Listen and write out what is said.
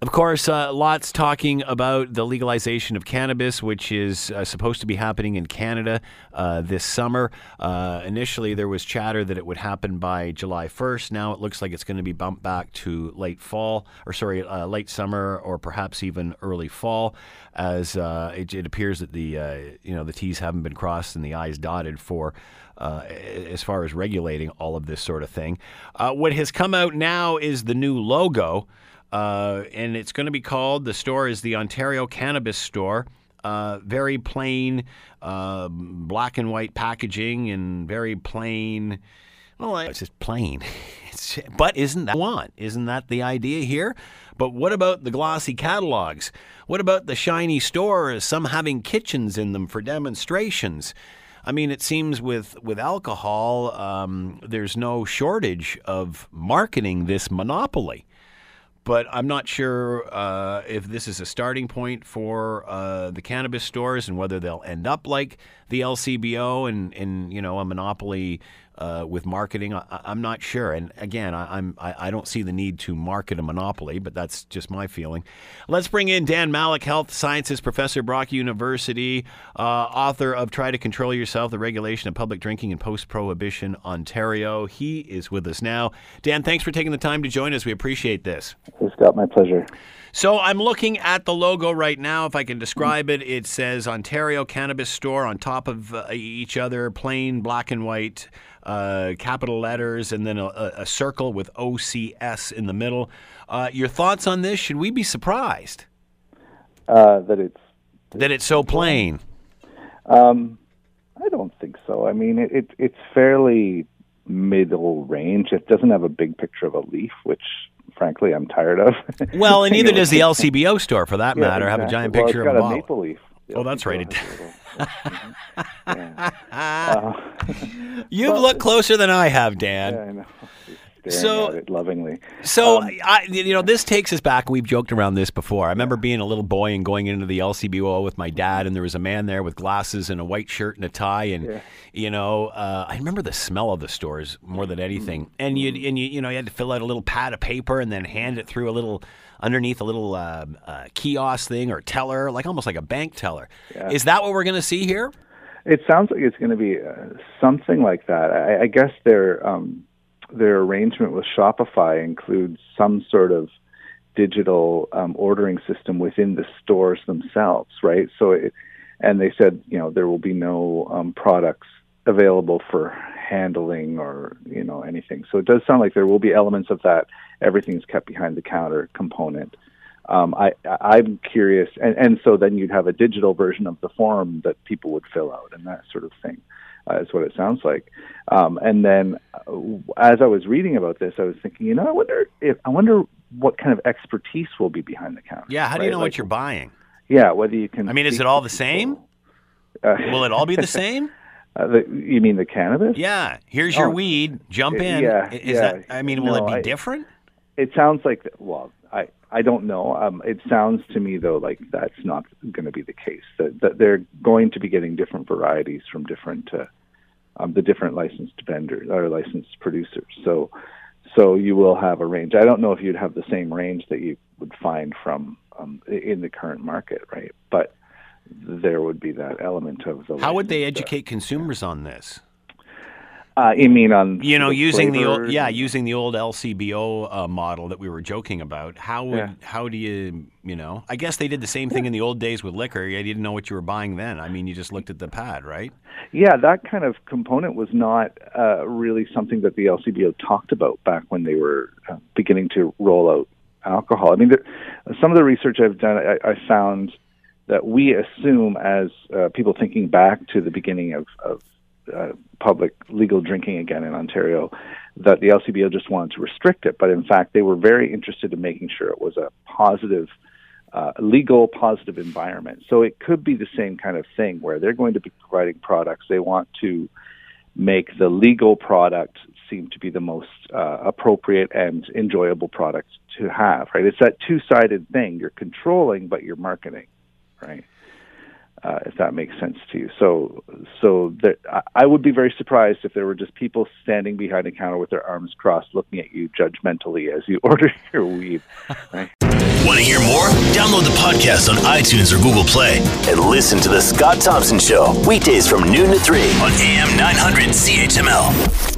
Of course, lots talking about the legalization of cannabis, which is supposed to be happening in Canada this summer. Initially, there was chatter that it would happen by July 1st. Now it looks like it's going to be bumped back to late summer, or perhaps even early fall, as it appears that the T's haven't been crossed and the I's dotted for as far as regulating all of this sort of thing. What has come out now is the new logo. And it's going to be called, the store is the Ontario Cannabis Store. Very plain black and white packaging and very plain. Well, it's just plain. But isn't that what we want? Isn't that the idea here? But what about the glossy catalogs? What about the shiny stores, some having kitchens in them for demonstrations? I mean, it seems with alcohol, there's no shortage of marketing this monopoly. But I'm not sure if this is a starting point for the cannabis stores and whether they'll end up like the LCBO and a monopoly with marketing. I'm not sure. And again, I don't see the need to market a monopoly, but that's just my feeling. Let's bring in Dan Malik, health sciences professor, Brock University, author of Try to Control Yourself, The Regulation of Public Drinking in Post-Prohibition Ontario. He is with us now. Dan, thanks for taking the time to join us. We appreciate this. Scott, my pleasure. So I'm looking at the logo right now. If I can describe it, it says Ontario Cannabis Store on top of each other, plain black and white, capital letters, and then a circle with OCS in the middle. Your thoughts on this? Should we be surprised that it's so plain? I don't think so. I mean, it's fairly middle range. It doesn't have a big picture of a leaf, which, frankly, I'm tired of. Well, and neither does the LCBO store, for that matter. Exactly. Have a giant picture of a bottle. It's got a maple leaf. Oh, that's right. You've looked closer than I have, Dan. Yeah, I know. So, it lovingly. So, this takes us back. We've joked around this before. I remember being a little boy and going into the LCBO with my dad, and there was a man there with glasses and a white shirt and a tie, and I remember the smell of the stores more than anything. Mm-hmm. And you had to fill out a little pad of paper and then hand it through a little kiosk thing or teller, almost like a bank teller. Yeah. Is that what we're going to see here? It sounds like it's going to be something like that. I guess they're. Their arrangement with Shopify includes some sort of digital ordering system within the stores themselves, right? So, they said, there will be no products available for handling or, anything. So it does sound like there will be elements of that. Everything's kept behind the counter component. I'm curious. And so then you'd have a digital version of the form that people would fill out and that sort of thing. Is what it sounds like. And then as I was reading about this, I was thinking, I wonder what kind of expertise will be behind the counter. Yeah, how do you know what you're buying? Yeah, whether you can... I mean, is it all the same? Will it all be the same? You mean the cannabis? Yeah, here's your weed, jump in. Yeah, that, I mean, will it be different? It sounds like... I don't know. It sounds to me, though, like that's not going to be the case. That they're going to be getting different varieties from different licensed vendors or licensed producers. So you will have a range. I don't know if you'd have the same range that you would find from in the current market, right? But there would be that element of the. How would they educate consumers on this? You mean on using the old LCBO model that we were joking about? How do you? I guess they did the same thing in the old days with liquor. You didn't know what you were buying then. I mean, you just looked at the pad, right? Yeah, that kind of component was not really something that the LCBO talked about back when they were beginning to roll out alcohol. I mean, some of the research I've done, I found that we assume as people thinking back to the beginning of public legal drinking again in Ontario, that the LCBO just wanted to restrict it. But in fact, they were very interested in making sure it was a positive, positive environment. So it could be the same kind of thing where they're going to be providing products. They want to make the legal product seem to be the most appropriate and enjoyable product to have, right? It's that two-sided thing. You're controlling, but you're marketing, right? if that makes sense to you. So that I would be very surprised if there were just people standing behind a counter with their arms crossed, looking at you judgmentally as you order your weed. Right? Want to hear more? Download the podcast on iTunes or Google Play and listen to The Scott Thompson Show weekdays from noon to 3 on AM 900 CHML.